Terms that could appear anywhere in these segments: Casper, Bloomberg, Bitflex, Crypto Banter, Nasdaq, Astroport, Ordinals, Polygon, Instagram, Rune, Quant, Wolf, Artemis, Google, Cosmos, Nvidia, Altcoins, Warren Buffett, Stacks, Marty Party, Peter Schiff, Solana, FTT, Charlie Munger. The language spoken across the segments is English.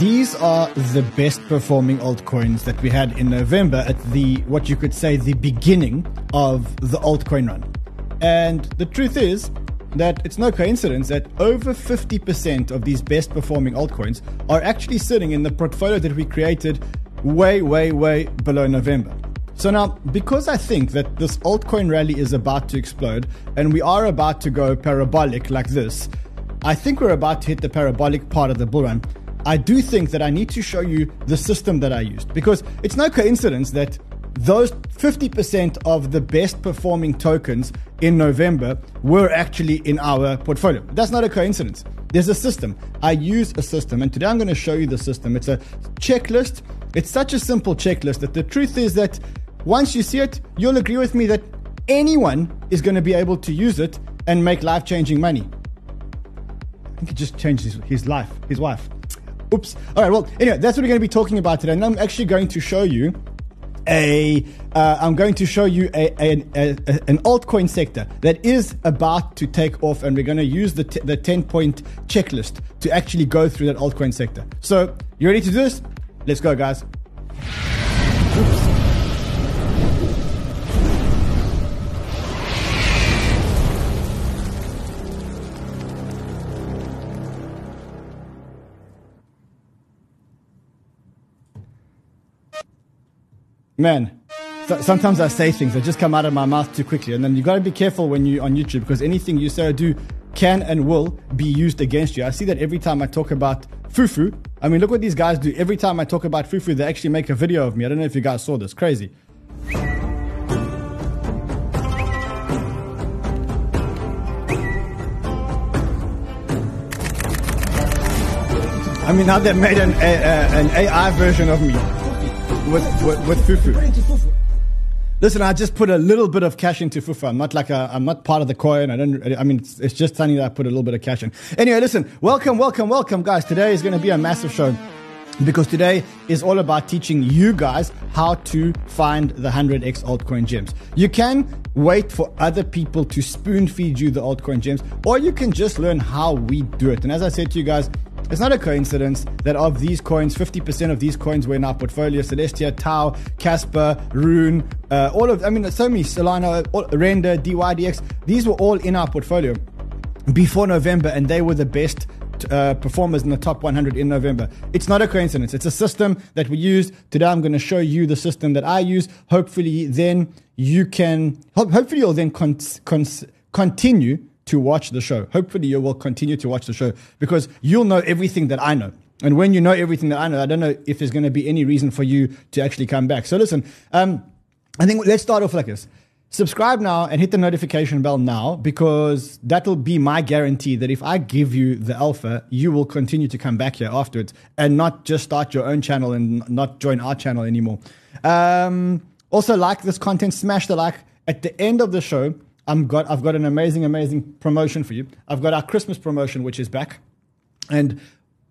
These are the best performing altcoins that we had in November at the, what you could say, the beginning of the altcoin run. And the truth is that it's no coincidence that over 50% of these best performing altcoins are actually sitting in the portfolio that we created way, way, way below November. So now, because I think that this altcoin rally is about to explode and we are about to go parabolic like this, I think we're about to hit the parabolic part of the bull run. I do think that I need to show you the system that I used, because it's no coincidence that those 50% of the best performing tokens in November were actually in our portfolio. That's not a coincidence. There's a system. I use a system, and today I'm going to show you the system. It's a checklist. It's such a simple checklist that the truth is that once you see it, you'll agree with me that anyone is going to be able to use it and make life-changing money. I think it just changed his life, his wife. Oops. All right. Well, anyway, that's what we're going to be talking about today. And I'm actually going to show you an altcoin sector that is about to take off, and we're going to use the 10-point checklist to actually go through that altcoin sector. So you ready to do this? Let's go, guys. Oops. Man, sometimes I say things that just come out of my mouth too quickly, and then you got to be careful when you're on YouTube, because anything you say or do can and will be used against you. I see that every time I talk about Fufu. I mean, look what these guys do. Every time I talk about Fufu, they actually make a video of me. I don't know if you guys saw this. Crazy. I mean, now they made an AI version of me. With Fufu. Listen, I just put a little bit of cash into Fufu. I'm not part of the coin. It's just funny that I put a little bit of cash in. Anyway, listen, welcome, guys. Today is going to be a massive show, because today is all about teaching you guys how to find the 100x altcoin gems. You can wait for other people to spoon feed you the altcoin gems, or you can just learn how we do it. And as I said to you guys, it's not a coincidence that of these coins, 50% of these coins were in our portfolio. Celestia, Tau, Casper, Rune, so many, Solana, Render, DYDX. These were all in our portfolio before November, and they were the best performers in the top 100 in November. It's not a coincidence. It's a system that we use. Today, I'm going to show you the system that I use. Hopefully, then you can, hopefully you'll then continue to watch the show. Hopefully you will continue to watch the show, because you'll know everything that I know. And when you know everything that I know, I don't know if there's going to be any reason for you to actually come back. So listen, I think let's start off like this. Subscribe now and hit the notification bell now, because that'll be my guarantee that if I give you the alpha, you will continue to come back here afterwards and not just start your own channel and not join our channel anymore. Also, like this content, smash the like. At the end of the show, I've got an amazing promotion for you. I've got our Christmas promotion, which is back. And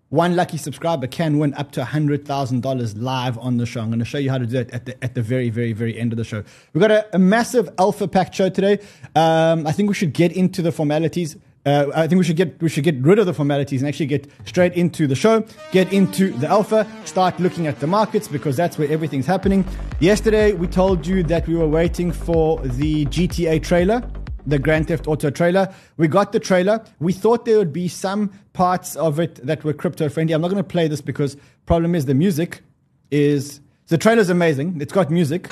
one lucky subscriber can win up to $100,000 live on the show. I'm going to show you how to do that at the very, very, very end of the show. We've got a massive alpha-packed show today. I think we should get into the formalities. I think we should get rid of the formalities and actually get straight into the show, get into the alpha, start looking at the markets, because that's where everything's happening. Yesterday, we told you that we were waiting for the GTA trailer, the Grand Theft Auto trailer. We got the trailer. We thought there would be some parts of it that were crypto-friendly. I'm not going to play this, because problem is the music is... The trailer's amazing. It's got music.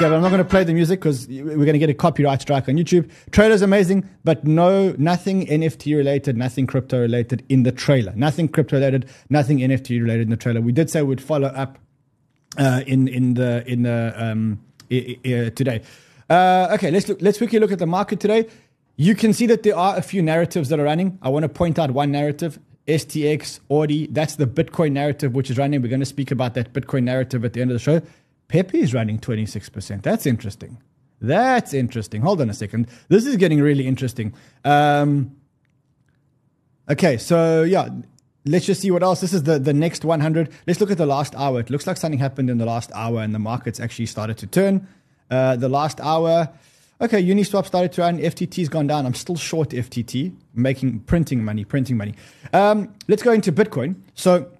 Yeah, but I'm not going to play the music because we're going to get a copyright strike on YouTube. Trailer's amazing, but nothing NFT related, nothing crypto related in the trailer. Nothing crypto related, nothing NFT related in the trailer. We did say we'd follow up today. Okay, let's quickly look at the market today. You can see that there are a few narratives that are running. I want to point out one narrative. STX, Ordi, that's the Bitcoin narrative which is running. We're going to speak about that Bitcoin narrative at the end of the show. Pepe is running 26%. That's interesting. Hold on a second. This is getting really interesting. Okay, so yeah, let's just see what else. This is the next 100. Let's look at the last hour. It looks like something happened in the last hour and the markets actually started to turn. The last hour. Okay, Uniswap started to run. FTT's gone down. I'm still short FTT, printing money. Let's go into Bitcoin. So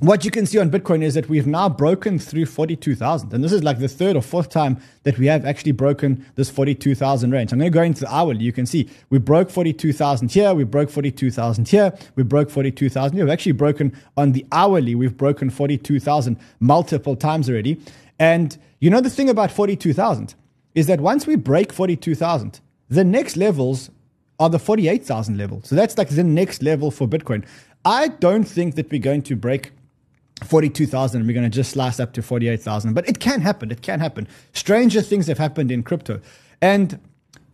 what you can see on Bitcoin is that we've now broken through 42,000. And this is like the third or fourth time that we have actually broken this 42,000 range. I'm going to go into the hourly. You can see we broke 42,000 here. We broke 42,000 here. We broke 42,000 here. We've actually broken on the hourly. We've broken 42,000 multiple times already. And you know, the thing about 42,000 is that once we break 42,000, the next levels are the 48,000 level. So that's like the next level for Bitcoin. I don't think that we're going to break 42,000 and we're going to just slice up to 48,000. But it can happen. It can happen. Stranger things have happened in crypto. And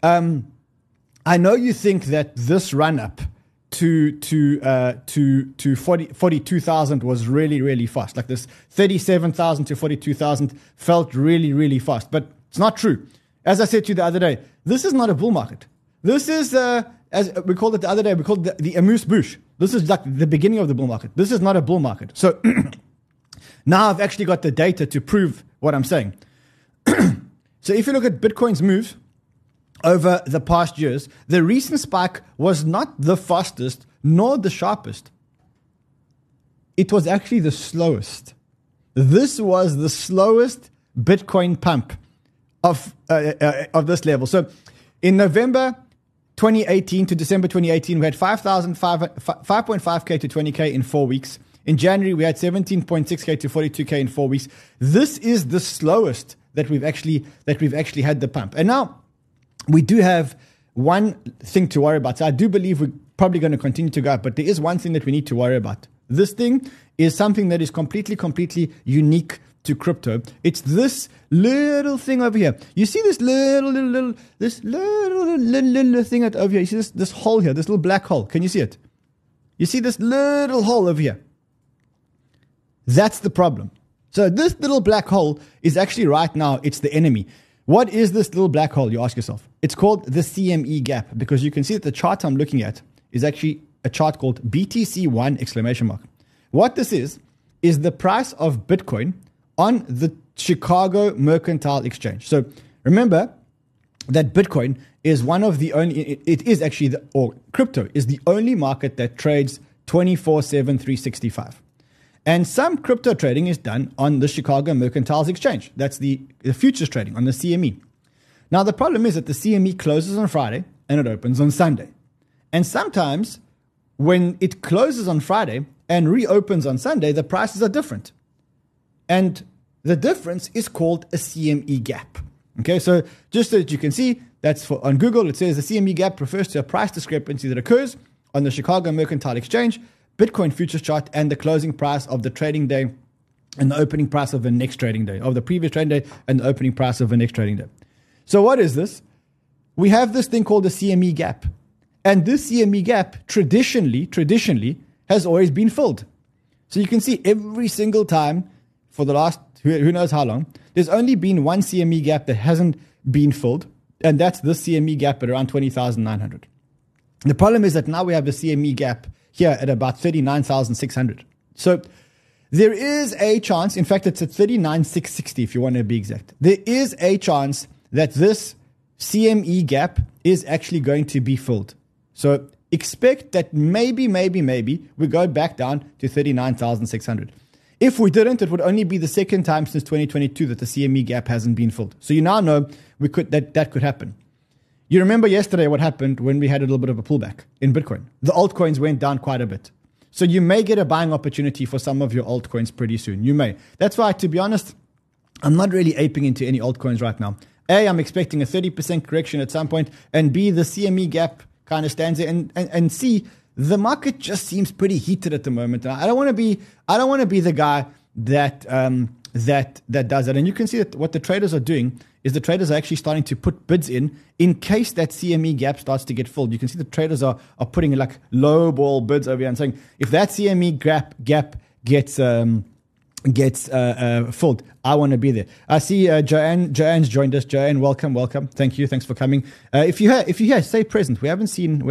I know you think that this run-up to 42,000 was really, really fast. Like this 37,000 to 42,000 felt really, really fast. But it's not true. As I said to you the other day, this is not a bull market. This is, as we called it the other day, we called it the amuse-bouche. This is like the beginning of the bull market. This is not a bull market. So now I've actually got the data to prove what I'm saying. So if you look at Bitcoin's move over the past years, the recent spike was not the fastest nor the sharpest. It was actually the slowest. This was the slowest Bitcoin pump of this level. So in November 2018 to December 2018, we had 5.5K to 20K in 4 weeks. In January, we had 17.6K to 42K in 4 weeks. This is the slowest that we've actually had the pump. And now we do have one thing to worry about. So I do believe we're probably going to continue to go up, but there is one thing that we need to worry about. This thing is something that is completely unique to crypto. It's this little thing over here. You see this little thing over here. You see this hole here, this little black hole. Can you see it? You see this little hole over here? That's the problem. So this little black hole is actually right now, it's the enemy. What is this little black hole, you ask yourself? It's called the CME gap, because you can see that the chart I'm looking at is actually a chart called BTC1 exclamation mark. What this is the price of Bitcoin on the Chicago Mercantile Exchange. So remember that Bitcoin is one of the only, crypto is the only market that trades 24/7, 365. And some crypto trading is done on the Chicago Mercantile Exchange. That's the futures trading on the CME. Now, the problem is that the CME closes on Friday and it opens on Sunday. And sometimes when it closes on Friday and reopens on Sunday, the prices are different. And the difference is called a CME gap. Okay, so just so that you can see, that's for on Google, it says the CME gap refers to a price discrepancy that occurs on the Chicago Mercantile Exchange, Bitcoin futures chart, and the closing price of the trading day and the opening price of the next trading day, of the previous trading day and the opening price of the next trading day. So what is this? We have this thing called the CME gap. And this CME gap traditionally has always been filled. So you can see every single time for the last, who knows how long, there's only been one CME gap that hasn't been filled, and that's this CME gap at around 20,900. The problem is that now we have the CME gap here at about 39,600. So there is a chance, in fact, it's at 39,660 if you want to be exact. There is a chance that this CME gap is actually going to be filled. So expect that maybe we go back down to 39,600. If we didn't, it would only be the second time since 2022 that the CME gap hasn't been filled. So you now know that could happen. You remember yesterday what happened when we had a little bit of a pullback in Bitcoin. The altcoins went down quite a bit. So you may get a buying opportunity for some of your altcoins pretty soon. You may. That's why, to be honest, I'm not really aping into any altcoins right now. A, I'm expecting a 30% correction at some point, and B, the CME gap kind of stands there, and C, the market just seems pretty heated at the moment. And I don't want to be the guy that does that. And you can see that what the traders are doing is the traders are actually starting to put bids in case that CME gap starts to get filled. You can see the traders are putting like low ball bids over here and saying, if that CME gap gets filled, I want to be there. I see Joanne's joined us. Joanne, welcome. Thank you. Thanks for coming. If you're here, stay present. We haven't seen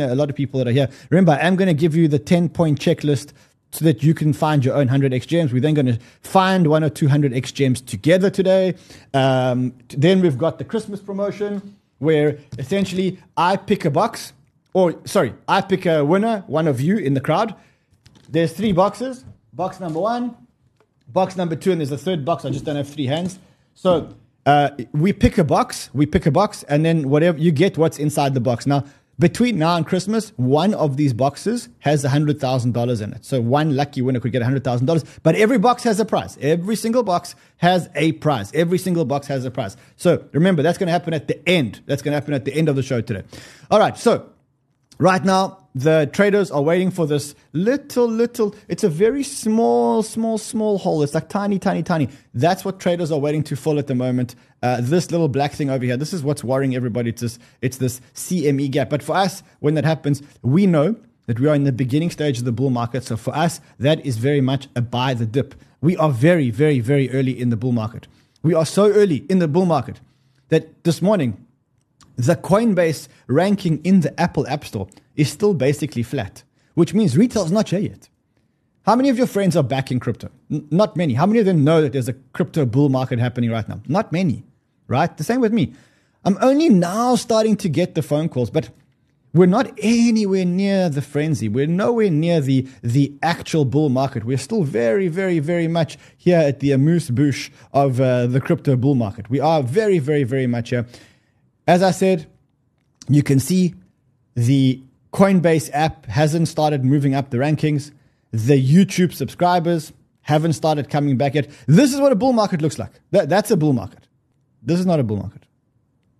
a lot of people that are here. Remember, I'm going to give you the 10-point checklist so that you can find your own 100x gems. We're then going to find one or 200x gems together today. Then we've got the Christmas promotion where essentially I pick a winner, one of you in the crowd. There's 3 boxes. Box number one, box number two, and there's a third box. I just don't have three hands. So we pick a box, and then whatever you get, what's inside the box. Now, between now and Christmas, one of these boxes has $100,000 in it. So one lucky winner could get $100,000. But every box has a prize. Every single box has a prize. Every single box has a prize. So remember, that's going to happen at the end. That's going to happen at the end of the show today. All right. So right now, the traders are waiting for this little, it's a very small hole. It's like tiny. That's what traders are waiting to fill at the moment. This little black thing over here, this is what's worrying everybody. It's this CME gap. But for us, when that happens, we know that we are in the beginning stage of the bull market. So for us, that is very much a buy the dip. We are very, very, very early in the bull market. We are so early in the bull market that this morning, the Coinbase ranking in the Apple App Store is still basically flat, which means retail's not here yet. How many of your friends are back in crypto? Not many. How many of them know that there's a crypto bull market happening right now? Not many, right? The same with me. I'm only now starting to get the phone calls, but we're not anywhere near the frenzy. We're nowhere near the actual bull market. We're still very, very, very much here at the amuse-bouche of the crypto bull market. We are very, very, very much here. As I said, you can see the Coinbase app hasn't started moving up the rankings. The YouTube subscribers haven't started coming back yet. This is what a bull market looks like. That's a bull market. This is not a bull market.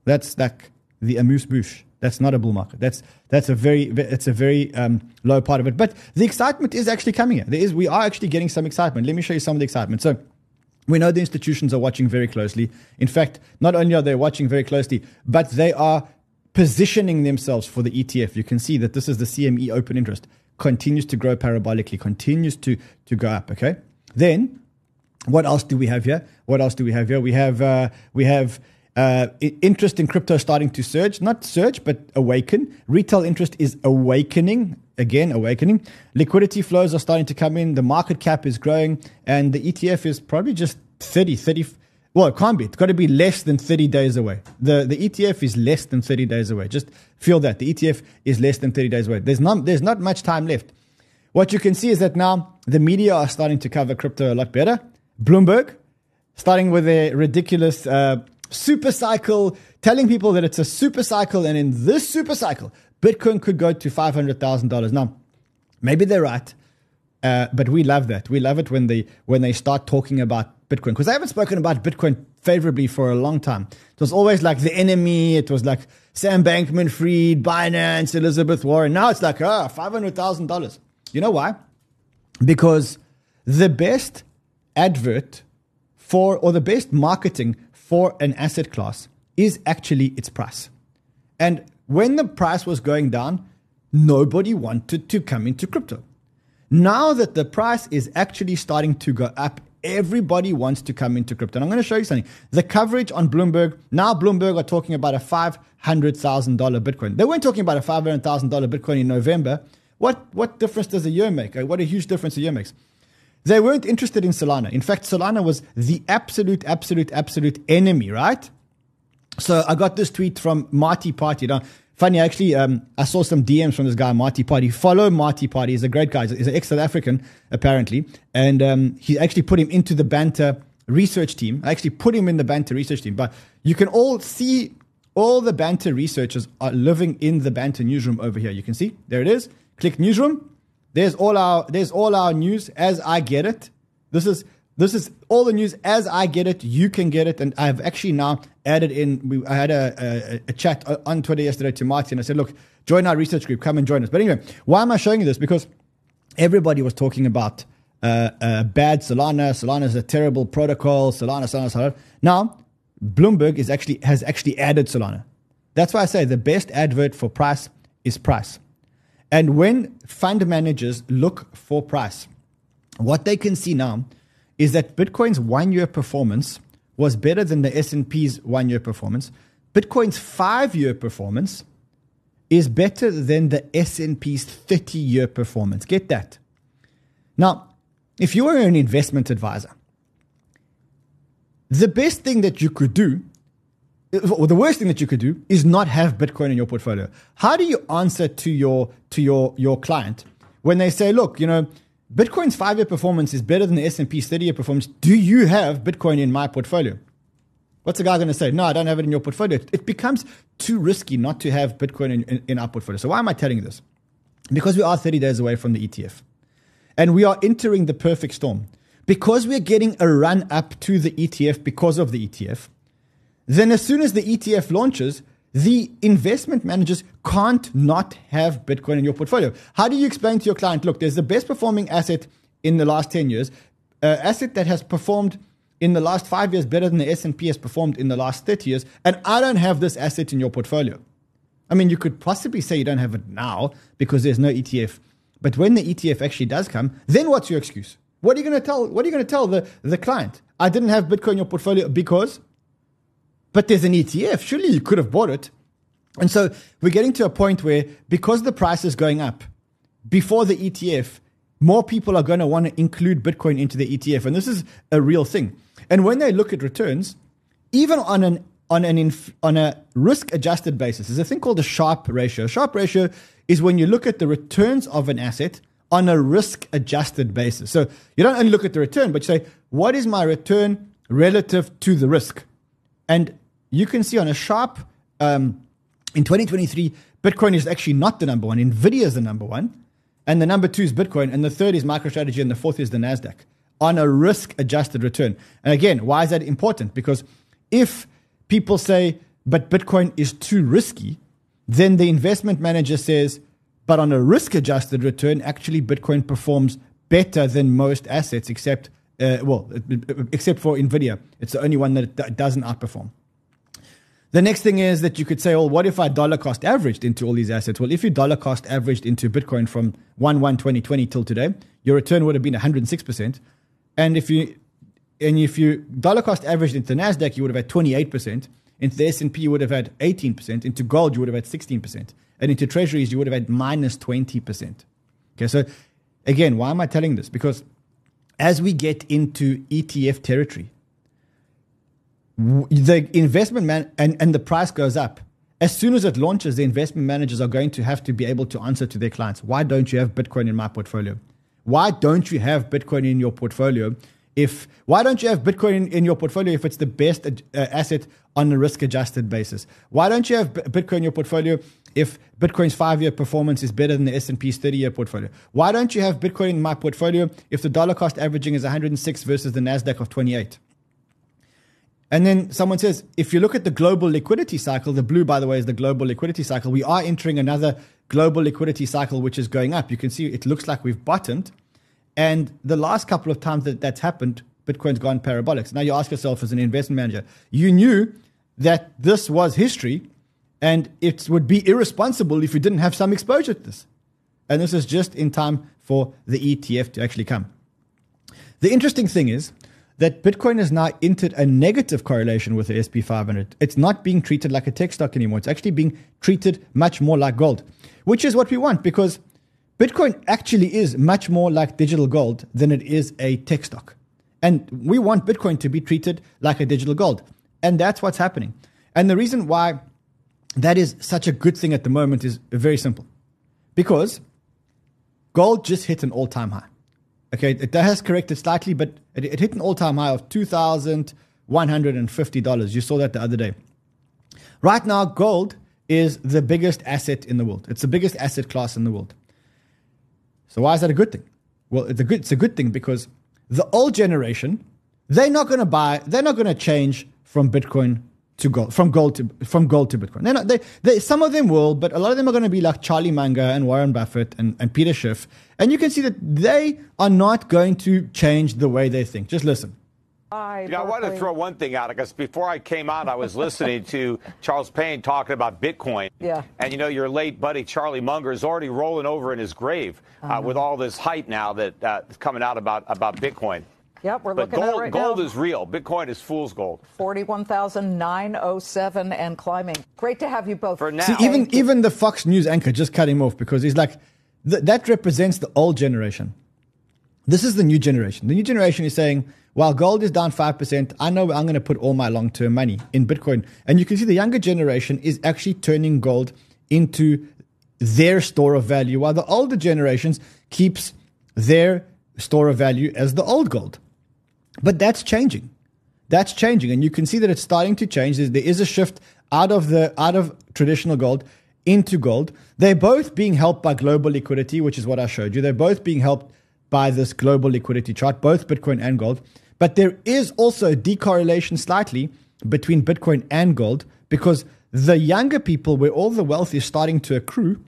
That's like the amuse-bouche. That's not a bull market. That's a very low part of it. But the excitement is actually coming here. We are actually getting some excitement. Let me show you some of the excitement. So we know the institutions are watching very closely. In fact, not only are they watching very closely, but they are positioning themselves for the ETF. You can see that this is the CME open interest. Continues to grow parabolically, continues to go up, okay? Then, what else do we have here? We have interest in crypto starting to surge. Not surge, but awaken. Retail interest is awakening. Liquidity flows are starting to come in. The market cap is growing. And the ETF is probably just 30. Well, it can't be. It's got to be less than 30 days away. The ETF is less than 30 days away. Just feel that. The ETF is less than 30 days away. There's not much time left. What you can see is that now the media are starting to cover crypto a lot better. Bloomberg, starting with a ridiculous super cycle, telling people that it's a super cycle, and in this super cycle, Bitcoin could go to $500,000. Now, maybe they're right, but we love that. We love it when they start talking about Bitcoin, because I haven't spoken about Bitcoin favorably for a long time. It was always like the enemy. It was like Sam Bankman-Fried, Binance, Elizabeth Warren. Now it's like, $500,000. You know why? Because the best advert the best marketing for an asset class is actually its price. And when the price was going down, nobody wanted to come into crypto. Now that the price is actually starting to go up, everybody wants to come into crypto. And I'm going to show you something. The coverage on Bloomberg, now Bloomberg are talking about a $500,000 Bitcoin. They weren't talking about a $500,000 Bitcoin in November. What difference does a year make? What a huge difference a year makes. They weren't interested in Solana. In fact, Solana was the absolute enemy, right? So I got this tweet from Marty Party. Now, funny, actually, I saw some DMs from this guy, Marty Party. Follow Marty Party. He's a great guy. He's an ex-South African, apparently. And he actually put him into the Banter research team. I actually put him in the Banter research team. But you can all see all the Banter researchers are living in the Banter newsroom over here. You can see. There it is. Click newsroom. There's all our news as I get it. This is all the news as I get it. You can get it. And I've actually now added in. I had a chat on Twitter yesterday to Marty, and I said, look, join our research group. Come and join us. But anyway, why am I showing you this? Because everybody was talking about bad Solana. Solana's a terrible protocol. Solana. Now, Bloomberg has actually added Solana. That's why I say the best advert for price is price. And when fund managers look for price, what they can see now is that Bitcoin's one-year performance was better than the S&P's one-year performance. Bitcoin's 5-year performance is better than the S&P's 30-year performance. Get that. Now, if you are an investment advisor, the best thing that you could do, or the worst thing that you could do, is not have Bitcoin in your portfolio. How do you answer to your client when they say, look, Bitcoin's 5-year performance is better than the S&P's 30-year performance. Do you have Bitcoin in my portfolio? What's the guy going to say? No, I don't have it in your portfolio. It becomes too risky not to have Bitcoin in our portfolio. So why am I telling you this? Because we are 30 days away from the ETF. And we are entering the perfect storm. Because we're getting a run up to the ETF because of the ETF, then as soon as the ETF launches, the investment managers can't not have Bitcoin in your portfolio. How do you explain to your client, look, there's the best performing asset in the last 10 years, asset that has performed in the last 5 years better than the S&P has performed in the last 30 years, and I don't have this asset in your portfolio. I mean, you could possibly say you don't have it now because there's no ETF, but when the ETF actually does come, then what's your excuse? What are you going to tell? What are you going to tell the client? I didn't have Bitcoin in your portfolio because, but there's an ETF. Surely you could have bought it. And so we're getting to a point where because the price is going up before the ETF, more people are going to want to include Bitcoin into the ETF. And this is a real thing. And when they look at returns, even on a risk-adjusted basis, there's a thing called a Sharpe ratio. A Sharpe ratio is when you look at the returns of an asset on a risk-adjusted basis. So you don't only look at the return, but you say, what is my return relative to the risk? And you can see on a Sharpe, in 2023, Bitcoin is actually not the number one. Nvidia is the number one, and the number two is Bitcoin, and the third is MicroStrategy, and the fourth is the Nasdaq, on a risk-adjusted return. And again, why is that important? Because if people say, but Bitcoin is too risky, then the investment manager says, but on a risk-adjusted return, actually Bitcoin performs better than most assets, except for Nvidia. It's the only one that doesn't outperform. The next thing is that you could say, well, what if I dollar cost averaged into all these assets? Well, if you dollar cost averaged into Bitcoin from 1/1/2020 till today, your return would have been 106%. And if you dollar cost averaged into Nasdaq, you would have had 28%. Into the S&P, you would have had 18%. Into gold, you would have had 16%. And into treasuries, you would have had minus 20%. Okay, so again, why am I telling this? Because as we get into ETF territory, the investment man and the price goes up. As soon as it launches, the investment managers are going to have to be able to answer to their clients, why don't you have Bitcoin in my portfolio? Why don't you have Bitcoin in your portfolio? Why don't you have Bitcoin in your portfolio if it's the best asset on a risk-adjusted basis? Why don't you have Bitcoin in your portfolio if Bitcoin's 5-year performance is better than the S&P's 30-year portfolio? Why don't you have Bitcoin in my portfolio if the dollar cost averaging is 106 versus the Nasdaq of 28? And then someone says, if you look at the global liquidity cycle, the blue, by the way, is the global liquidity cycle. We are entering another global liquidity cycle, which is going up. You can see it looks like we've bottomed. And the last couple of times that that's happened, Bitcoin's gone parabolic. Now you ask yourself as an investment manager, you knew that this was history and it would be irresponsible if you didn't have some exposure to this. And this is just in time for the ETF to actually come. The interesting thing is that Bitcoin has now entered a negative correlation with the S&P 500. It's not being treated like a tech stock anymore. It's actually being treated much more like gold, which is what we want because Bitcoin actually is much more like digital gold than it is a tech stock. And we want Bitcoin to be treated like a digital gold. And that's what's happening. And the reason why that is such a good thing at the moment is very simple. Because gold just hit an all-time high. Okay, it has corrected slightly, but it hit an all-time high of $2,150. You saw that the other day. Right now, gold is the biggest asset in the world. It's the biggest asset class in the world. So why is that a good thing? Well, it's a good thing because the old generation, they're not going to change from Bitcoin to gold, from gold to Bitcoin. Some of them will, but a lot of them are going to be like Charlie Munger and Warren Buffett and Peter Schiff. And you can see that they are not going to change the way they think. Just listen. I want to throw one thing out because before I came on, I was listening to Charles Payne talking about Bitcoin. Yeah. And, your late buddy, Charlie Munger, is already rolling over in his grave with all this hype now that's coming out about Bitcoin. Yep, we're looking at it right now. Gold is real. Bitcoin is fool's gold. 41,907 and climbing. Great to have you both. For now. See, even the Fox News anchor just cut him off because he's like, that represents the old generation. This is the new generation. The new generation is saying, while gold is down 5%, I know I'm going to put all my long-term money in Bitcoin. And you can see the younger generation is actually turning gold into their store of value, while the older generations keeps their store of value as the old gold. But that's changing. That's changing. And you can see that it's starting to change. There is a shift out of traditional gold into gold. They're both being helped by global liquidity, which is what I showed you. They're both being helped by this global liquidity chart, both Bitcoin and gold. But there is also a decorrelation slightly between Bitcoin and gold, because the younger people, where all the wealth is starting to accrue,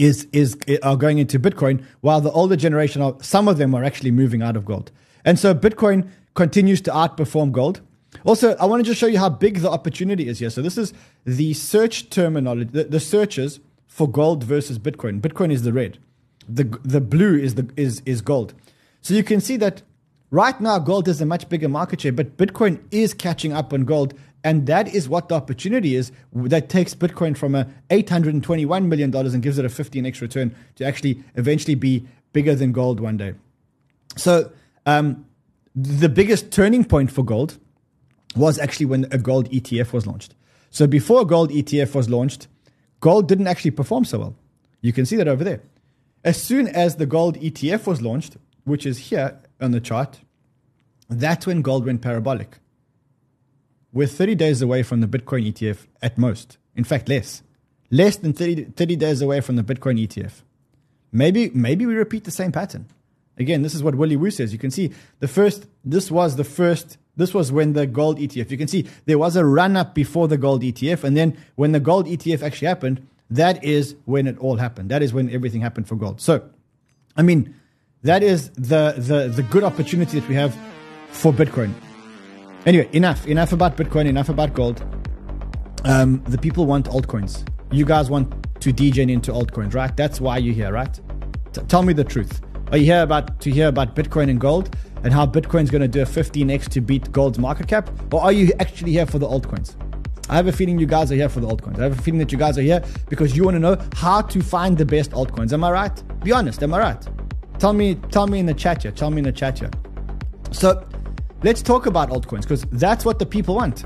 are going into Bitcoin, while the older generation, some of them are actually moving out of gold. And so Bitcoin continues to outperform gold. Also, I want to just show you how big the opportunity is here. So this is the search terminology, the searches for gold versus Bitcoin. Bitcoin is the red. The blue is gold. So you can see that right now gold is a much bigger market share, but Bitcoin is catching up on gold. And that is what the opportunity is that takes Bitcoin from a $821 million and gives it a 15x return to actually eventually be bigger than gold one day. So the biggest turning point for gold was actually when a gold ETF was launched. So before a gold ETF was launched, gold didn't actually perform so well. You can see that over there. As soon as the gold ETF was launched, which is here on the chart, that's when gold went parabolic. We're 30 days away from the Bitcoin ETF at most. In fact, less. Less than 30 days away from the Bitcoin ETF. Maybe we repeat the same pattern. Again, this is what Willy Woo says. You can see this was when the gold ETF, you can see there was a run-up before the gold ETF. And then when the gold ETF actually happened, that is when it all happened. That is when everything happened for gold. So, I mean, that is the good opportunity that we have for Bitcoin. Anyway, enough about Bitcoin, enough about gold. The people want altcoins. You guys want to degen into altcoins, right? That's why you're here, right? Tell me the truth. Are you here to hear about Bitcoin and gold and how Bitcoin's going to do a 15x to beat gold's market cap? Or are you actually here for the altcoins? I have a feeling you guys are here for the altcoins. I have a feeling that you guys are here because you want to know how to find the best altcoins. Am I right? Be honest. Am I right? Tell me in the chat here. Tell me in the chat here. So let's talk about altcoins because that's what the people want.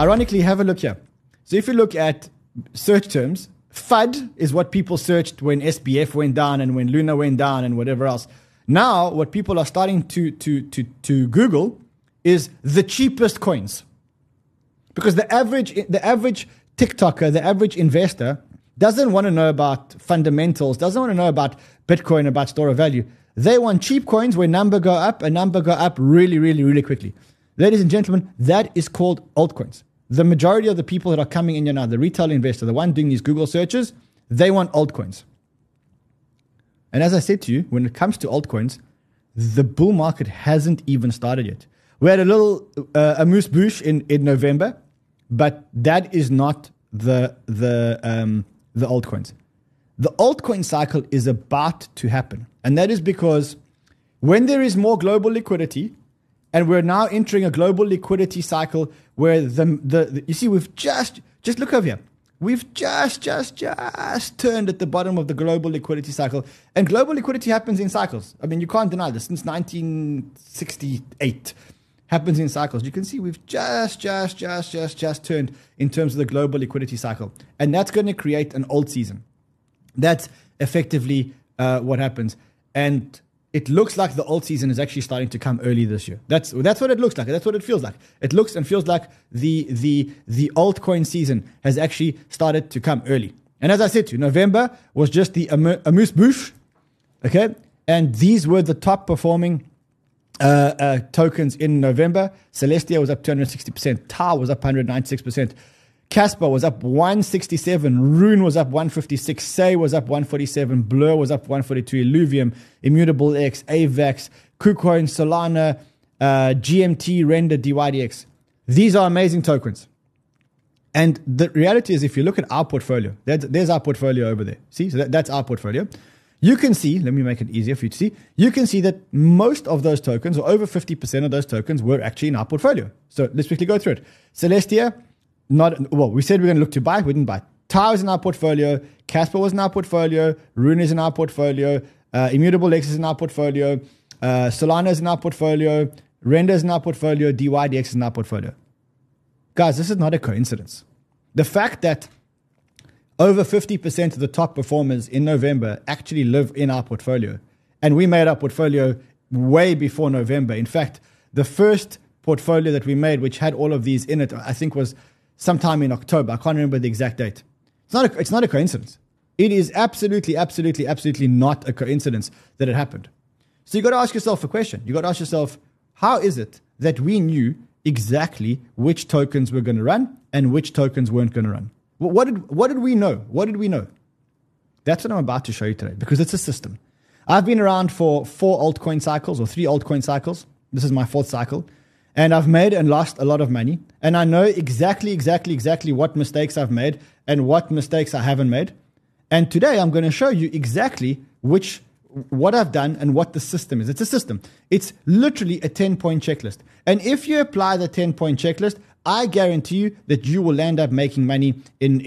Ironically, have a look here. So if you look at search terms, FUD is what people searched when SBF went down and when Luna went down and whatever else. Now, what people are starting to Google is the cheapest coins. Because the average TikToker, the average investor doesn't want to know about fundamentals, doesn't want to know about Bitcoin, about store of value. They want cheap coins where numbers go up really, really, really quickly. Ladies and gentlemen, that is called altcoins. The majority of the people that are coming in here now, the retail investor, the one doing these Google searches, they want altcoins. And as I said to you, when it comes to altcoins, the bull market hasn't even started yet. We had a little amuse-bouche in November, but that is not the altcoins. The altcoin cycle is about to happen. And that is because when there is more global liquidity, and we're now entering a global liquidity cycle where you see, we've just look over here. We've just turned at the bottom of the global liquidity cycle. And global liquidity happens in cycles. I mean, you can't deny this. Since 1968, happens in cycles. You can see we've just turned in terms of the global liquidity cycle. And that's going to create an alt season. That's effectively what happens. And it looks like the alt season is actually starting to come early this year. That's what it looks like. That's what it feels like. It looks and feels like the altcoin season has actually started to come early. And as I said to you, November was just the amuse-bouche, okay? And these were the top performing tokens in November. Celestia was up 260%. Tau was up 196%. Casper was up 167, Rune was up 156, Say was up 147, Blur was up 142, Illuvium, Immutable X, AVAX, KuCoin, Solana, GMT, Render, DYDX. These are amazing tokens. And the reality is, if you look at our portfolio, there's our portfolio over there. See, so that's our portfolio. You can see, let me make it easier for you to see, you can see that most of those tokens, or over 50% of those tokens, were actually in our portfolio. So let's quickly go through it. Celestia, we said we're going to look to buy it. We didn't buy it. Tau is in our portfolio. Casper was in our portfolio. Rune is in our portfolio. Immutable X is in our portfolio. Solana is in our portfolio. Render is in our portfolio. DYDX is in our portfolio. Guys, this is not a coincidence. The fact that over 50% of the top performers in November actually live in our portfolio And we made our portfolio way before November. In fact, the first portfolio that we made, which had all of these in it, I think was sometime in October. I can't remember the exact date. It's not a coincidence. It is absolutely, absolutely, absolutely not a coincidence that it happened. So you got to ask yourself a question. You got to ask yourself, how is it that we knew exactly which tokens were going to run and which tokens weren't going to run? What did we know? What did we know? That's what I'm about to show you today, because it's a system. I've been around for 3 altcoin cycles. This is my 4th cycle. And I've made and lost a lot of money. And I know exactly what mistakes I've made and what mistakes I haven't made. And today I'm going to show you exactly what I've done and what the system is. It's a system. It's literally a 10-point checklist. And if you apply the 10-point checklist, I guarantee you that you will end up making money in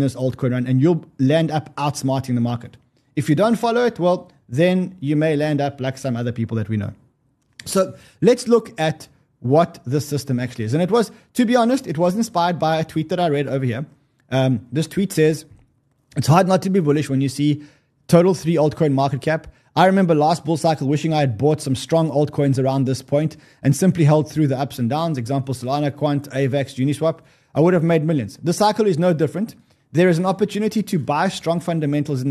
this altcoin run, and you'll land up outsmarting the market. If you don't follow it, well, then you may land up like some other people that we know. So let's look at what the system actually is. And it was, to be honest, it was inspired by a tweet that I read over here. This tweet says, it's hard not to be bullish when you see total 3 altcoin market cap. I remember last bull cycle wishing I had bought some strong altcoins around this point and simply held through the ups and downs. Example, Solana, Quant, AVAX, Uniswap. I would have made millions. The cycle is no different. There is an opportunity to buy strong fundamentals in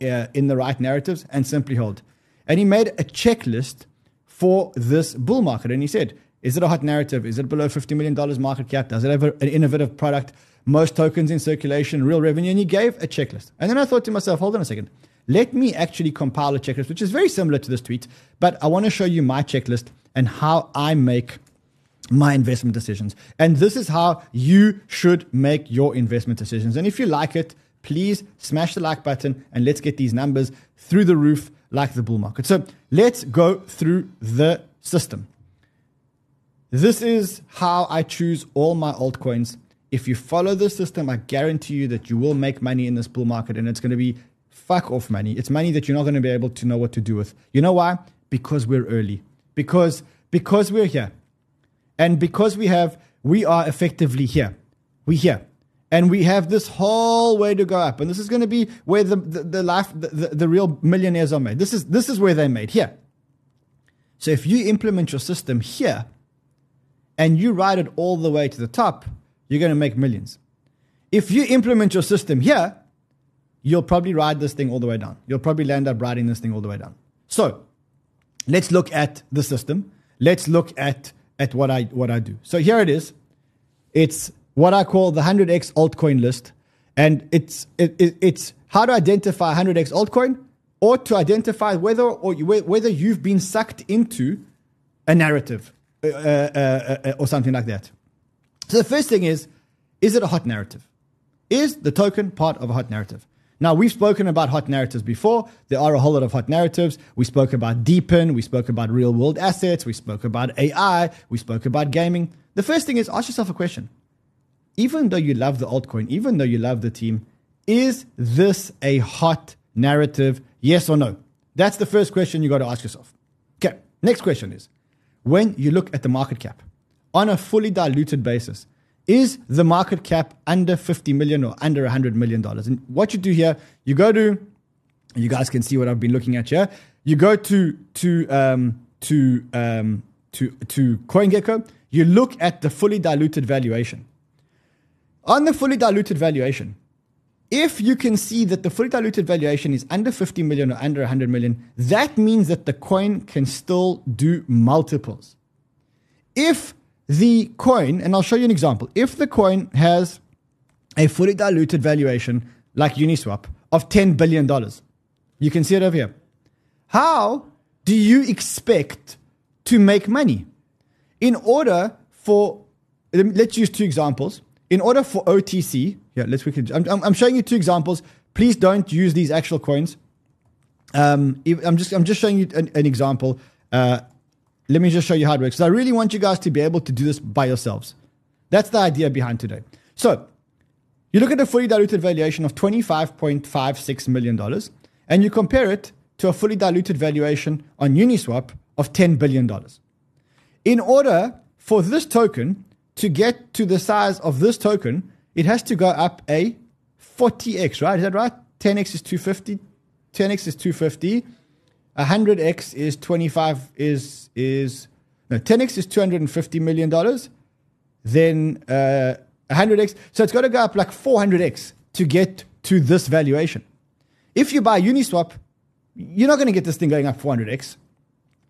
the right narratives and simply hold. And he made a checklist for this bull market. And he said, is it a hot narrative? Is it below $50 million market cap? Does it have an innovative product? Most tokens in circulation, real revenue? And he gave a checklist. And then I thought to myself, hold on a second. Let me actually compile a checklist, which is very similar to this tweet, but I want to show you my checklist and how I make my investment decisions. And this is how you should make your investment decisions. And if you like it, please smash the like button and let's get these numbers through the roof like the bull market. So let's go through the system. This is how I choose all my altcoins. If you follow this system, I guarantee you that you will make money in this bull market, and it's going to be fuck off money. It's money that you're not going to be able to know what to do with. You know why? Because we're early. Because we're here. And because we are effectively here. We're here. And we have this whole way to go up. And this is going to be where the real millionaires are made. This is where they're made, here. So if you implement your system here and you ride it all the way to the top, you're going to make millions. If you implement your system here, you'll probably ride this thing all the way down. You'll probably land up riding this thing all the way down. So let's look at the system. Let's look at what I do. So here it is. It's what I call the 100x altcoin list. And it's how to identify 100x altcoin, or to identify whether you've been sucked into a narrative or something like that. So the first thing is it a hot narrative? Is the token part of a hot narrative? Now, we've spoken about hot narratives before. There are a whole lot of hot narratives. We spoke about Deepin. We spoke about real-world assets. We spoke about AI. We spoke about gaming. The first thing is, ask yourself a question. Even though you love the altcoin, even though you love the team, is this a hot narrative, yes or no? That's the first question you got to ask yourself. Okay, next question is, when you look at the market cap, on a fully diluted basis, is the market cap under 50 million or under $100 million? And what you do here, you go to, you guys can see what I've been looking at here. You go to CoinGecko. You look at the fully diluted valuation. On the fully diluted valuation, if you can see that the fully diluted valuation is under 50 million or under 100 million, that means that the coin can still do multiples. If the coin, and I'll show you an example. If the coin has a fully diluted valuation, like Uniswap, of $10 billion, you can see it over here. How do you expect to make money? In order for, let's use 2 examples. In order for OTC, yeah, let's quickly, I'm showing you 2 examples. Please don't use these actual coins. I'm just showing you an example. Let me just show you how it works. So I really want you guys to be able to do this by yourselves. That's the idea behind today. So you look at a fully diluted valuation of $25.56 million, and you compare it to a fully diluted valuation on Uniswap of $10 billion. In order for this token to get to the size of this token, it has to go up a 40x, right? Is that right? 10x is 250. 100x is 25 is no 10x is $250 million. Then 100x, so it's got to go up like 400x to get to this valuation. If you buy Uniswap, you're not going to get this thing going up 400x.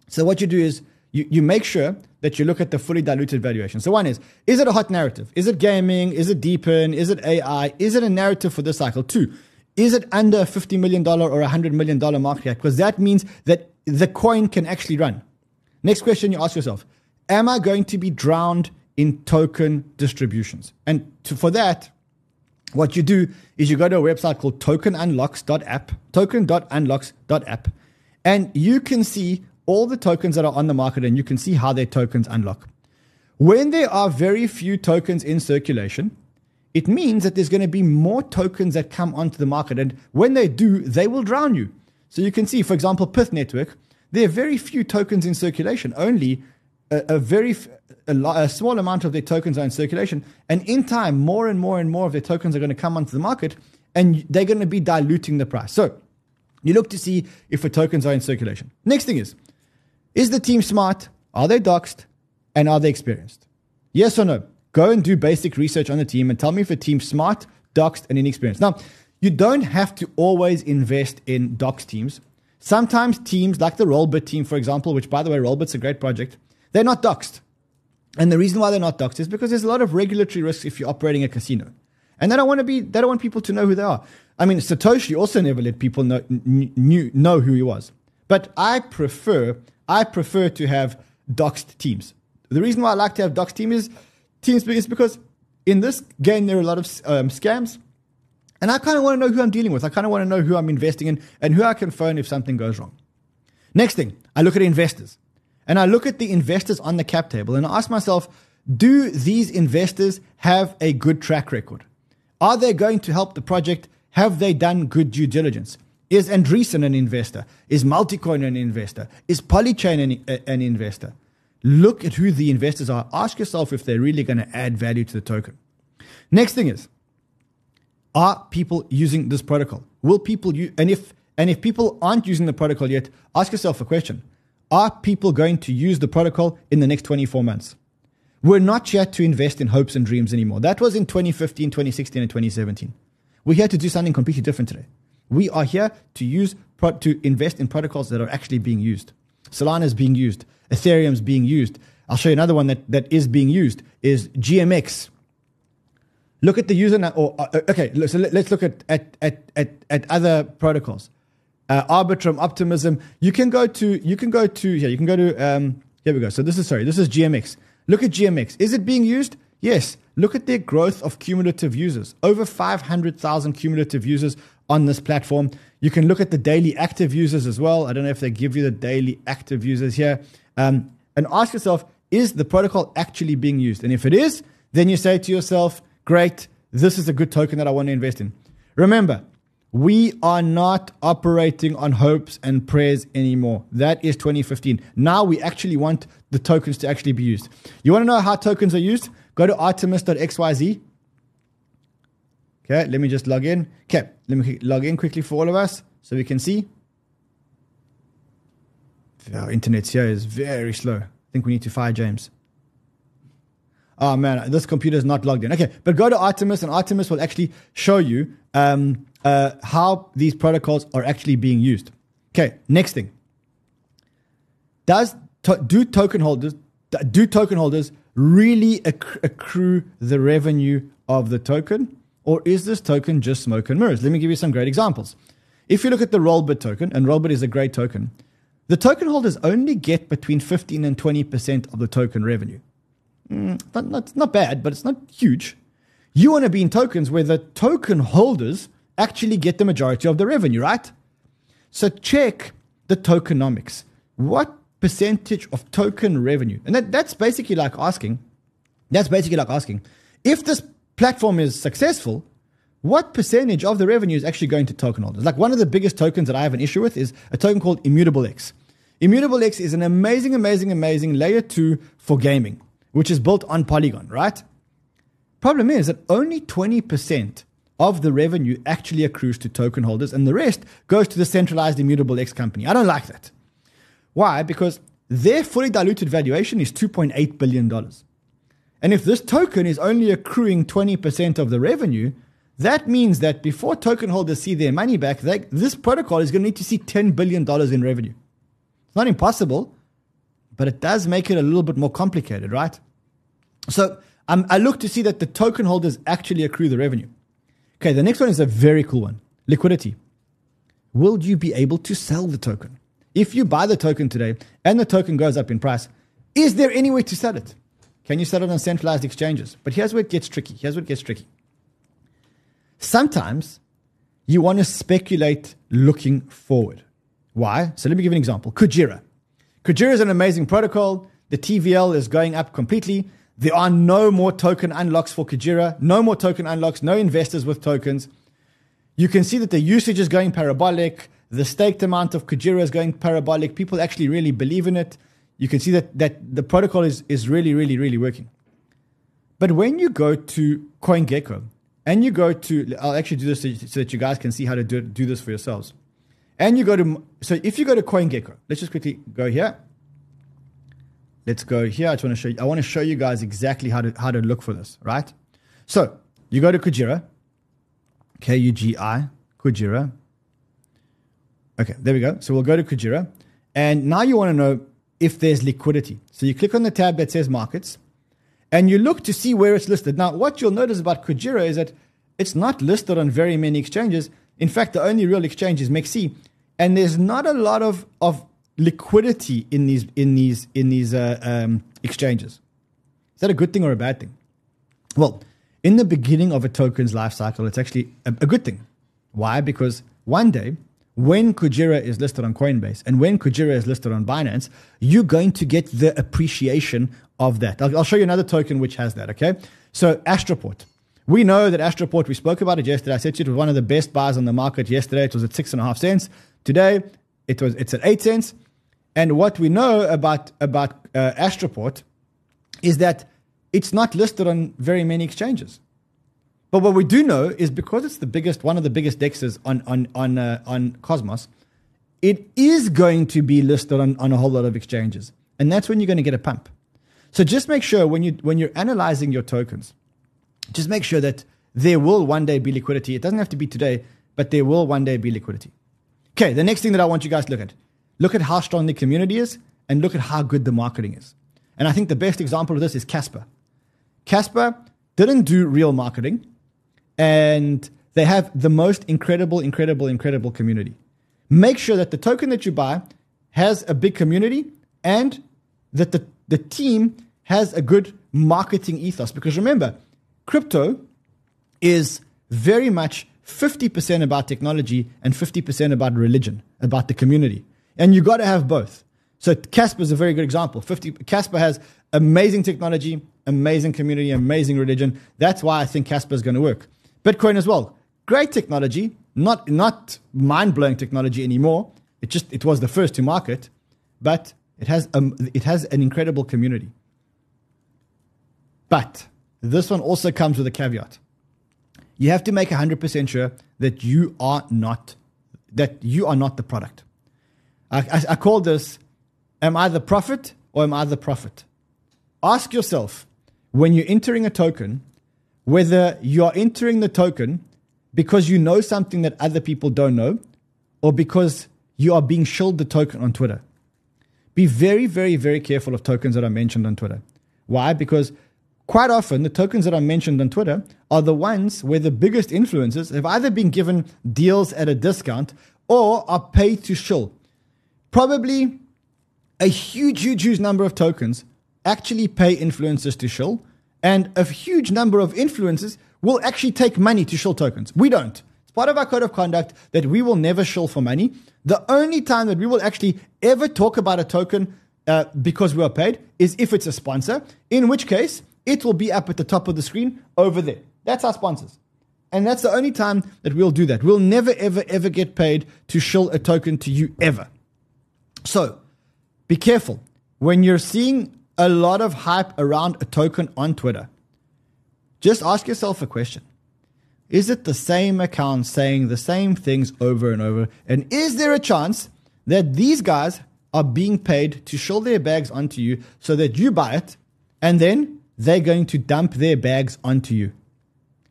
So what you do is you make sure that you look at the fully diluted valuation. So one is it a hot narrative? Is it gaming? Is it Deepin? Is it AI? Is it a narrative for this cycle? Two, is it under a $50 million or $100 million market cap? Because that means that the coin can actually run. Next question you ask yourself, am I going to be drowned in token distributions? And for that, what you do is you go to a website called token.unlocks.app, and you can see all the tokens that are on the market, and you can see how their tokens unlock. When there are very few tokens in circulation, it means that there's going to be more tokens that come onto the market. And when they do, they will drown you. So you can see, for example, Pith Network, there are very few tokens in circulation. Only a small amount of their tokens are in circulation. And in time, more and more and more of their tokens are going to come onto the market, and they're going to be diluting the price. So you look to see if the tokens are in circulation. Next thing is the team smart? Are they doxed? And are they experienced? Yes or no? Go and do basic research on the team and tell me if the team's smart, doxed, and inexperienced. Now, you don't have to always invest in doxed teams. Sometimes teams like the Rollbit team, for example, which, by the way, Rollbit's a great project, they're not doxed. And the reason why they're not doxed is because there's a lot of regulatory risks if you're operating a casino. And they don't want people to know who they are. I mean, Satoshi also never let people know who he was. But I prefer to have doxed teams. The reason why I like to have doxed teams is because in this game, there are a lot of scams. And I kind of want to know who I'm dealing with. I kind of want to know who I'm investing in and who I can phone if something goes wrong. Next thing, I look at investors. And I look at the investors on the cap table. And I ask myself, do these investors have a good track record? Are they going to help the project? Have they done good due diligence? Is Andreessen an investor? Is Multicoin an investor? Is Polychain an investor? Look at who the investors are. Ask yourself if they're really going to add value to the token. Next thing is, are people using this protocol? Will people use, and if people aren't using the protocol yet, ask yourself a question. Are people going to use the protocol in the next 24 months? We're not yet to invest in hopes and dreams anymore. That was in 2015, 2016, and 2017. We're here to do something completely different today. We are here to invest in protocols that are actually being used. Solana is being used. Ethereum is being used. I'll show you another one that is being used is GMX. Look at the user now. So let's look at other protocols. Arbitrum, Optimism. Here we go. So this is GMX. Look at GMX. Is it being used? Yes. Look at their growth of cumulative users. Over 500,000 cumulative users on this platform. You can look at the daily active users as well. I don't know if they give you the daily active users here. And ask yourself, is the protocol actually being used? And if it is, then you say to yourself, great, this is a good token that I want to invest in. Remember, we are not operating on hopes and prayers anymore. That is 2015. Now we actually want the tokens to actually be used. You want to know how tokens are used? Go to artemis.xyz. Okay, let me just log in. Okay, let me log in quickly for all of us so we can see. Our internet here is very slow. I think we need to fire James. Oh man, this computer is not logged in. Okay, but go to Artemis, and Artemis will actually show you how these protocols are actually being used. Okay, next thing. Do token holders really accrue the revenue of the token, or is this token just smoke and mirrors? Let me give you some great examples. If you look at the Rollbit token, and Rollbit is a great token, the token holders only get between 15 and 20% of the token revenue. Not bad, but it's not huge. You want to be in tokens where the token holders actually get the majority of the revenue, right? So check the tokenomics. What percentage of token revenue? And that's basically like asking, if this platform is successful, what percentage of the revenue is actually going to token holders? Like one of the biggest tokens that I have an issue with is a token called Immutable X. Immutable X is an amazing, amazing, amazing layer 2 for gaming, which is built on Polygon, right? Problem is that only 20% of the revenue actually accrues to token holders, and the rest goes to the centralized Immutable X company. I don't like that. Why? Because their fully diluted valuation is $2.8 billion. And if this token is only accruing 20% of the revenue, that means that before token holders see their money back, this protocol is going to need to see $10 billion in revenue. It's not impossible, but it does make it a little bit more complicated, right? So I look to see that the token holders actually accrue the revenue. Okay, the next one is a very cool one. Liquidity. Will you be able to sell the token? If you buy the token today and the token goes up in price, is there any way to sell it? Can you sell it on centralized exchanges? But here's where it gets tricky. Sometimes you want to speculate looking forward. Why? So let me give you an example. Kujira. Kujira is an amazing protocol. The TVL is going up completely. There are no more token unlocks for Kujira. No more token unlocks. No investors with tokens. You can see that the usage is going parabolic. The staked amount of Kujira is going parabolic. People actually really believe in it. You can see that the protocol is really, really, really working. But when you go to CoinGecko and you go to, I'll actually do this so that you guys can see how to do this for yourselves. And you go to, so if you go to CoinGecko, let's just quickly go here. Let's go here. I want to show you guys exactly how to look for this, right? So you go to Kujira, K-U-G-I, Kujira. Okay, there we go. So we'll go to Kujira. And now you want to know if there's liquidity. So you click on the tab that says markets and you look to see where it's listed. Now, what you'll notice about Kujira is that it's not listed on very many exchanges. In fact, the only real exchange is MEXC. And there's not a lot of liquidity in these exchanges. Is that a good thing or a bad thing? Well, in the beginning of a token's life cycle, it's actually a good thing. Why? Because one day, when Kujira is listed on Coinbase and when Kujira is listed on Binance, you're going to get the appreciation of that. I'll show you another token which has that, okay? So Astroport. We know that Astroport, we spoke about it yesterday. I said to you, it was one of the best buys on the market yesterday. It was at 6.5 cents. Today, it's at 8 cents. And what we know about Astroport is that it's not listed on very many exchanges. But what we do know is because it's one of the biggest DEXs on Cosmos, it is going to be listed on a whole lot of exchanges. And that's when you're going to get a pump. So just make sure when you're analyzing your tokens, just make sure that there will one day be liquidity. It doesn't have to be today, but there will one day be liquidity. Okay, the next thing that I want you guys to look at how strong the community is and look at how good the marketing is. And I think the best example of this is Casper. Casper didn't do real marketing, and they have the most incredible community. Make sure that the token that you buy has a big community and that the team has a good marketing ethos. Because remember, crypto is very much 50% about technology and 50% about religion, about the community. And you got to have both. So Casper is a very good example. Casper has amazing technology, amazing community, amazing religion. That's why I think Casper is going to work. Bitcoin as well. Great technology, not mind-blowing technology anymore. It was the first to market, but it has an incredible community. But this one also comes with a caveat. You have to make 100% sure that you are not the product. I call this, am I the prophet or am I the profit? Ask yourself, when you're entering a token, whether you're entering the token because you know something that other people don't know or because you are being shilled the token on Twitter. Be very, very, very careful of tokens that are mentioned on Twitter. Why? Because quite often, the tokens that are mentioned on Twitter are the ones where the biggest influencers have either been given deals at a discount or are paid to shill. Probably a huge number of tokens actually pay influencers to shill, and a huge number of influencers will actually take money to shill tokens. We don't. It's part of our code of conduct that we will never shill for money. The only time that we will actually ever talk about a token because we are paid is if it's a sponsor, in which case it will be up at the top of the screen over there. That's our sponsors. And that's the only time that we'll do that. We'll never, ever, ever get paid to shill a token to you ever. So be careful. When you're seeing a lot of hype around a token on Twitter, just ask yourself a question. Is it the same account saying the same things over and over? And is there a chance that these guys are being paid to shill their bags onto you so that you buy it, and then they're going to dump their bags onto you.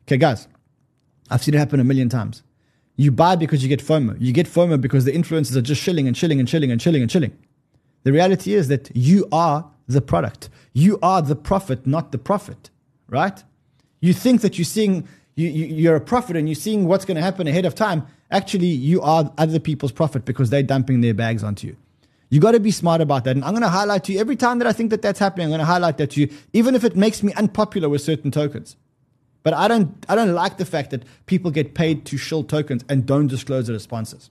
Okay, guys, I've seen it happen a million times. You buy because you get FOMO. You get FOMO because the influencers are just shilling and shilling and shilling and shilling and shilling. The reality is that you are the product. You are the profit, not the profit, right? You think that you're seeing, you're a profit and you're seeing what's going to happen ahead of time. Actually, you are other people's profit because they're dumping their bags onto you. You got to be smart about that. And I'm going to highlight to you every time that I think that that's happening, I'm going to highlight that to you, even if it makes me unpopular with certain tokens. But I don't like the fact that people get paid to shill tokens and don't disclose it as sponsors.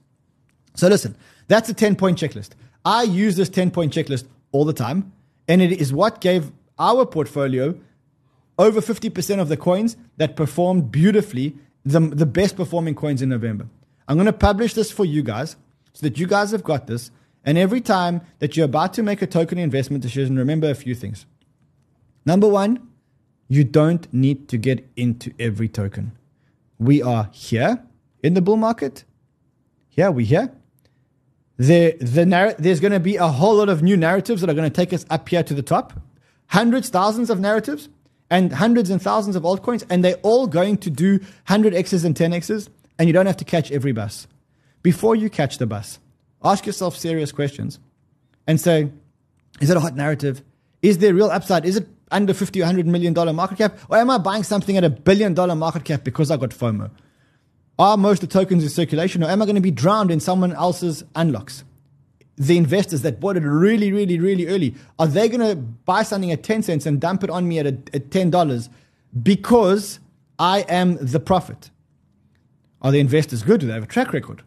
So listen, that's a 10-point checklist. I use this 10-point checklist all the time, and it is what gave our portfolio over 50% of the coins that performed beautifully, the best performing coins in November. I'm going to publish this for you guys so that you guys have got this. And every time that you're about to make a token investment decision, remember a few things. Number one, you don't need to get into every token. We are here in the bull market. Yeah, we're here. There's going to be a whole lot of new narratives that are going to take us up here to the top. Hundreds, thousands of narratives and hundreds and thousands of altcoins. And they're all going to do 100Xs and 10Xs. And you don't have to catch every bus. Before you catch the bus, ask yourself serious questions and say, is it a hot narrative? Is there real upside? Is it under $50 or $100 million market cap? Or am I buying something at $1 billion market cap because I got FOMO? Are most of the tokens in circulation, or am I going to be drowned in someone else's unlocks? The investors that bought it really, really, really early, are they going to buy something at 10 cents and dump it on me at $10 because I am the profit? Are the investors good? Do they have a track record?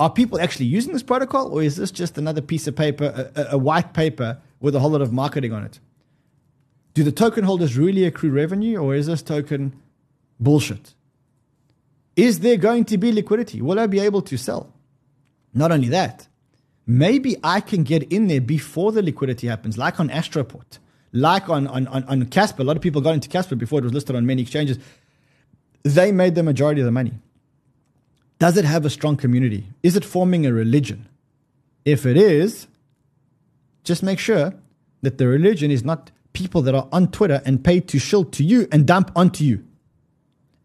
Are people actually using this protocol, or is this just another piece of paper, a white paper with a whole lot of marketing on it? Do the token holders really accrue revenue, or is this token bullshit? Is there going to be liquidity? Will I be able to sell? Not only that, maybe I can get in there before the liquidity happens, like on Astroport, like on Casper. A lot of people got into Casper before it was listed on many exchanges. They made the majority of the money. Does it have a strong community? Is it forming a religion? If it is, just make sure that the religion is not people that are on Twitter and paid to shill to you and dump onto you.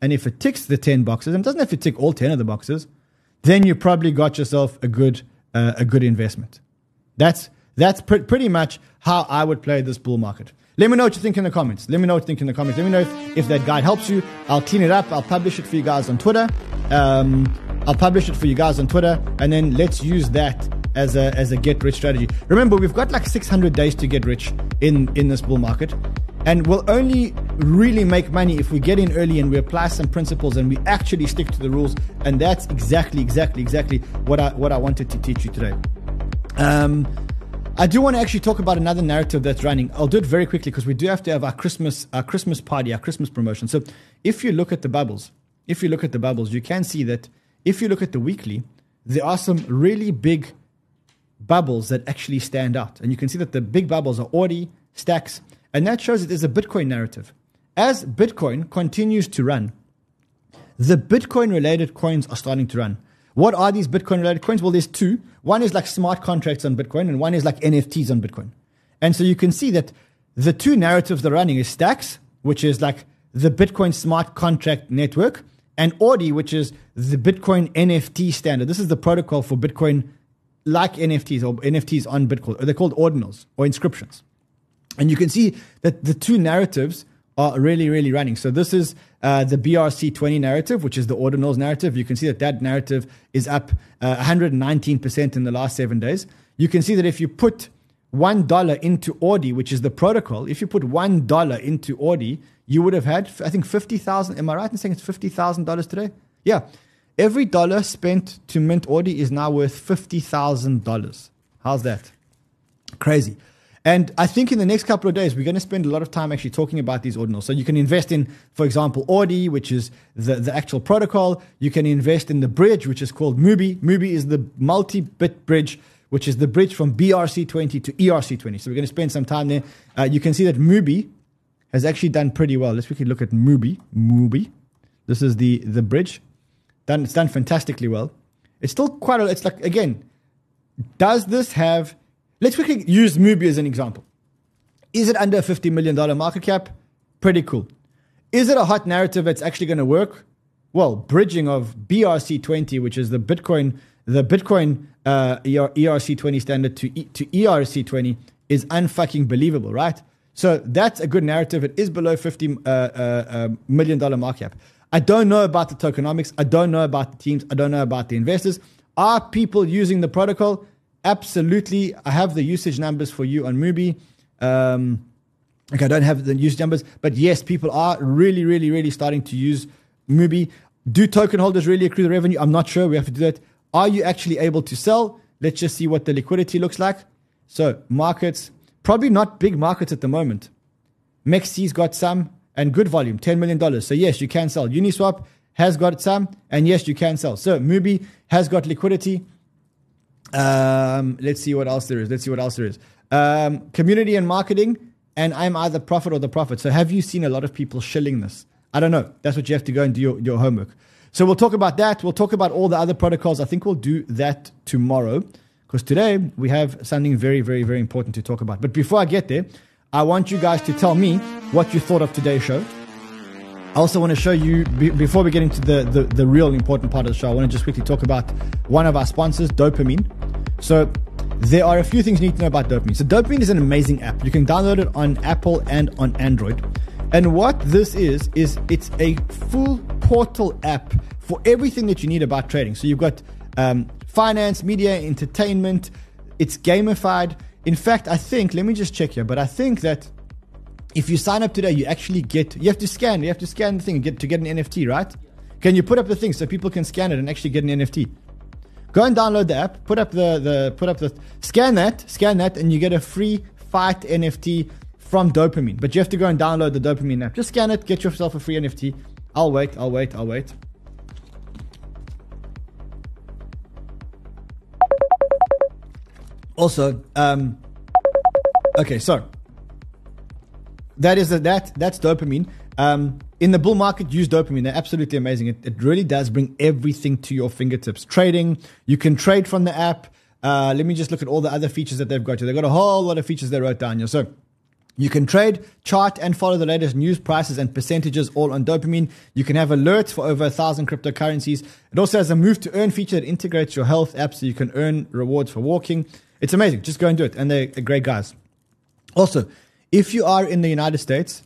And if it ticks the 10 boxes, and it doesn't have to tick all 10 of the boxes, then you probably got yourself a good investment. That's pretty much how I would play this bull market. Let me know what you think in the comments. Let me know if that guide helps you. I'll clean it up. I'll publish it for you guys on Twitter. And then let's use that as a get rich strategy. Remember, we've got like 600 days to get rich in this bull market. And we'll only really make money if we get in early and we apply some principles and we actually stick to the rules. And that's exactly what I wanted to teach you today. I do want to actually talk about another narrative that's running. I'll do it very quickly because we do have to have our Christmas party, our Christmas promotion. So if you look at the bubbles, you can see that if you look at the weekly, there are some really big bubbles that actually stand out. And you can see that the big bubbles are Ordi, Stacks, and that shows that there's a Bitcoin narrative. As Bitcoin continues to run, the Bitcoin-related coins are starting to run. What are these Bitcoin-related coins? Well, there's two. One is like smart contracts on Bitcoin, and one is like NFTs on Bitcoin. And so you can see that the two narratives that are running is Stacks, which is like the Bitcoin smart contract network, and Ordi, which is the Bitcoin NFT standard. This is the protocol for Bitcoin like NFTs or NFTs on Bitcoin. They're called ordinals or inscriptions. And you can see that the two narratives are really, really running. So this is the BRC20 narrative, which is the Ordinals narrative. You can see that that narrative is up 119% in the last 7 days. You can see that if you put $1 into Ordi, which is the protocol, if you put $1 into Ordi, you would have had, I think, $50,000. Am I right in saying it's $50,000 today? Yeah. Every dollar spent to mint Ordi is now worth $50,000. How's that? Crazy. And I think in the next couple of days, we're going to spend a lot of time actually talking about these ordinals. So you can invest in, for example, Ordi, which is the actual protocol. You can invest in the bridge, which is called MUBI. MUBI is the multi-bit bridge, which is the bridge from BRC20 to ERC20. So we're going to spend some time there. You can see that MUBI has actually done pretty well. Let's quickly look at MUBI. This is the bridge. It's done fantastically well. It's still quite a... It's like, again, does this have Let's quickly use MUBI as an example. Is it under a $50 million market cap? Pretty cool. Is it a hot narrative that's actually going to work? Well, bridging of BRC20, which is the Bitcoin ERC20 standard to ERC20 is unfucking believable, right? So that's a good narrative. It is below $50 million market cap. I don't know about the tokenomics. I don't know about the teams. I don't know about the investors. Are people using the protocol? Absolutely. I have the usage numbers for you on MUBI. I don't have the usage numbers, but yes, people are really, really, really starting to use MUBI. Do token holders really accrue the revenue? I'm not sure. We have to do that. Are you actually able to sell? Let's just see what the liquidity looks like. So markets, probably not big markets at the moment. Mexi's got some and good volume, $10 million. So yes, you can sell. Uniswap has got some and yes, you can sell. So MUBI has got liquidity. Let's see what else there is. Community and marketing, and I'm either profit or the profit. So have you seen a lot of people shilling this? I don't know. That's what you have to go and do your homework. So we'll talk about that. We'll talk about all the other protocols. I think we'll do that tomorrow because today we have something very, very, very important to talk about. But before I get there, I want you guys to tell me what you thought of today's show. I also want to show you, before we get into the real important part of the show, I want to just quickly talk about one of our sponsors, Dopamine. So there are a few things you need to know about Dopamine. So Dopamine is an amazing app. You can download it on Apple and on Android. And what this is it's a full portal app for everything that you need about trading. So you've got finance, media, entertainment. It's gamified. In fact, I think, let me just check here, but I think that if you sign up today, you actually get, you have to scan the thing to get an NFT, right? Can you put up the thing so people can scan it and actually get an NFT? Go and download the app, scan that, and you get a free fight NFT from Dopamine, but you have to go and download the Dopamine app. Just scan it, get yourself a free NFT. I'll wait. Also, okay, so that's Dopamine. In the bull market, use Dopamine. They're absolutely amazing. It really does bring everything to your fingertips. Trading, you can trade from the app. Let me just look at all the other features that they've got here. They've got a whole lot of features they wrote down here. So you can trade, chart, and follow the latest news, prices, and percentages all on Dopamine. You can have alerts for over 1,000 cryptocurrencies. It also has a move to earn feature that integrates your health app so you can earn rewards for walking. It's amazing. Just go and do it. And they're great guys. Also, if you are in the United States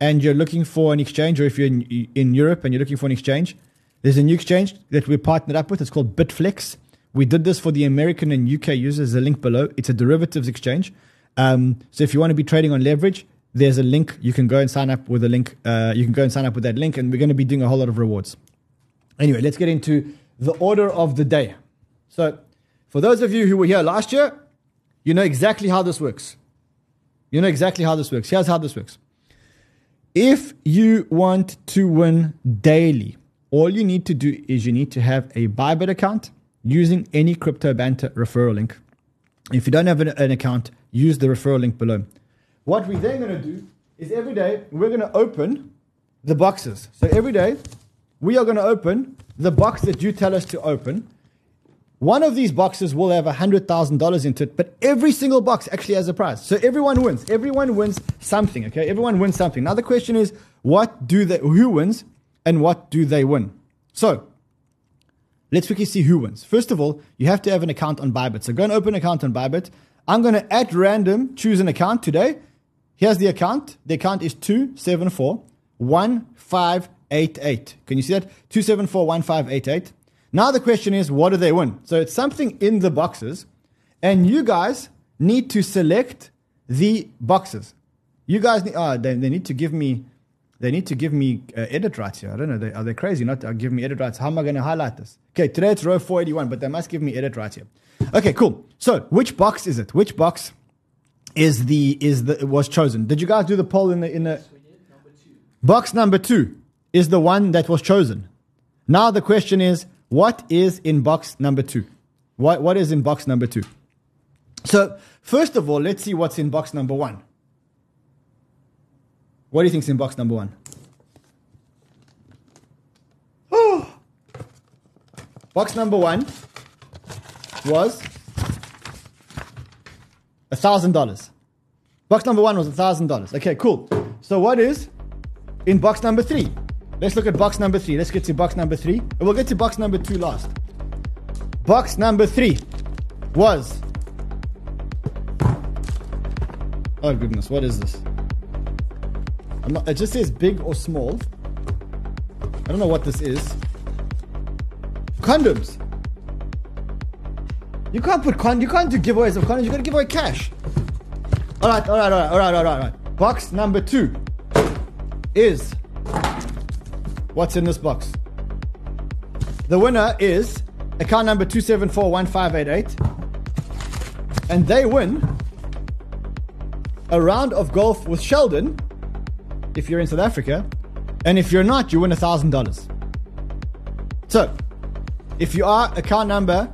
and you're looking for an exchange, or if you're in Europe and you're looking for an exchange, there's a new exchange that we partnered up with. It's called Bitflex. We did this for the American and UK users. There's a link below. It's a derivatives exchange. So if you want to be trading on leverage, there's a link. You can go and sign up with a link. You can go and sign up with that link, and we're going to be doing a whole lot of rewards. Anyway, let's get into the order of the day. So for those of you who were here last year, you know exactly how this works. Here's how this works. If you want to win daily, all you need to do is you need to have a Bybit account using any Crypto Banter referral link. If you don't have an account, use the referral link below. What we're then going to do is every day we're going to open the boxes. So every day we are going to open the box that you tell us to open. One of these boxes will have $100,000 into it, but every single box actually has a prize. So everyone wins. Everyone wins something, okay? Everyone wins something. Now the question is, who wins and what do they win? So let's quickly see who wins. First of all, you have to have an account on Bybit. So go and open an account on Bybit. I'm going to at random choose an account today. Here's the account. The account is 2741588. Can you see that? 2741588. Now the question is, what do they win? So it's something in the boxes, and you guys need to select the boxes. You guys need, they need to give me, edit rights here. I don't know. Are they crazy not to give me edit rights? How am I going to highlight this? Okay, today it's row 481, but they must give me edit rights here. Okay, cool. So which box is it? Which box was chosen? Did you guys do the poll in the box number 2 is the one that was chosen. Now the question is, what is in box number 2? What is in box number 2? So first of all, let's see what's in box number 1. What do you think's in box number 1? Oh. Box number 1 was $1,000. Box number one was $1,000. Okay, cool. So what is in box number three? Let's look at box number three. Let's get to box number three. And we'll get to box number two last. Box number three was... oh, goodness. What is this? I'm not, it just says big or small. I don't know what this is. Condoms. You can't put you can't do giveaways of condoms. You gotta give away cash. All right. Box number two is... what's in this box? The winner is account number 2741588. And they win a round of golf with Sheldon, if you're in South Africa. And if you're not, you win $1,000. So, if you are account number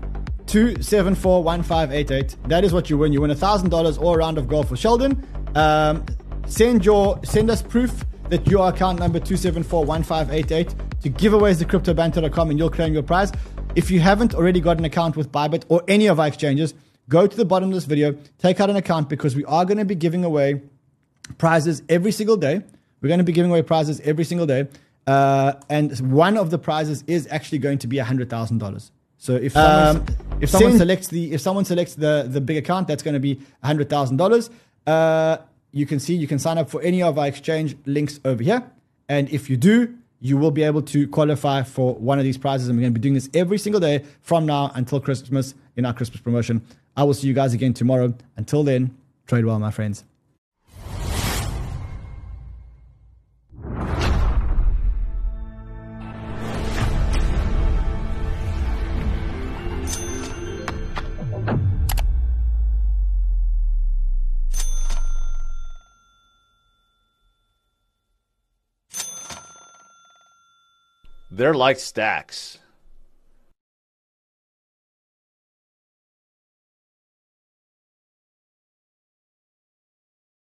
2741588, that is what you win. You win $1,000 or a round of golf with Sheldon. Send us proof that you are account number 2741588 to giveaways at cryptobanter.com, and you'll claim your prize. If you haven't already got an account with Bybit or any of our exchanges, go to the bottom of this video, take out an account, because we are going to be giving away prizes every single day. We're going to be giving away prizes every single day. And one of the prizes is actually going to be $100,000. So if someone selects the big account, that's going to be $100,000. You can see, you can sign up for any of our exchange links over here. And if you do, you will be able to qualify for one of these prizes. And we're going to be doing this every single day from now until Christmas in our Christmas promotion. I will see you guys again tomorrow. Until then, trade well, my friends. They're like Stacks.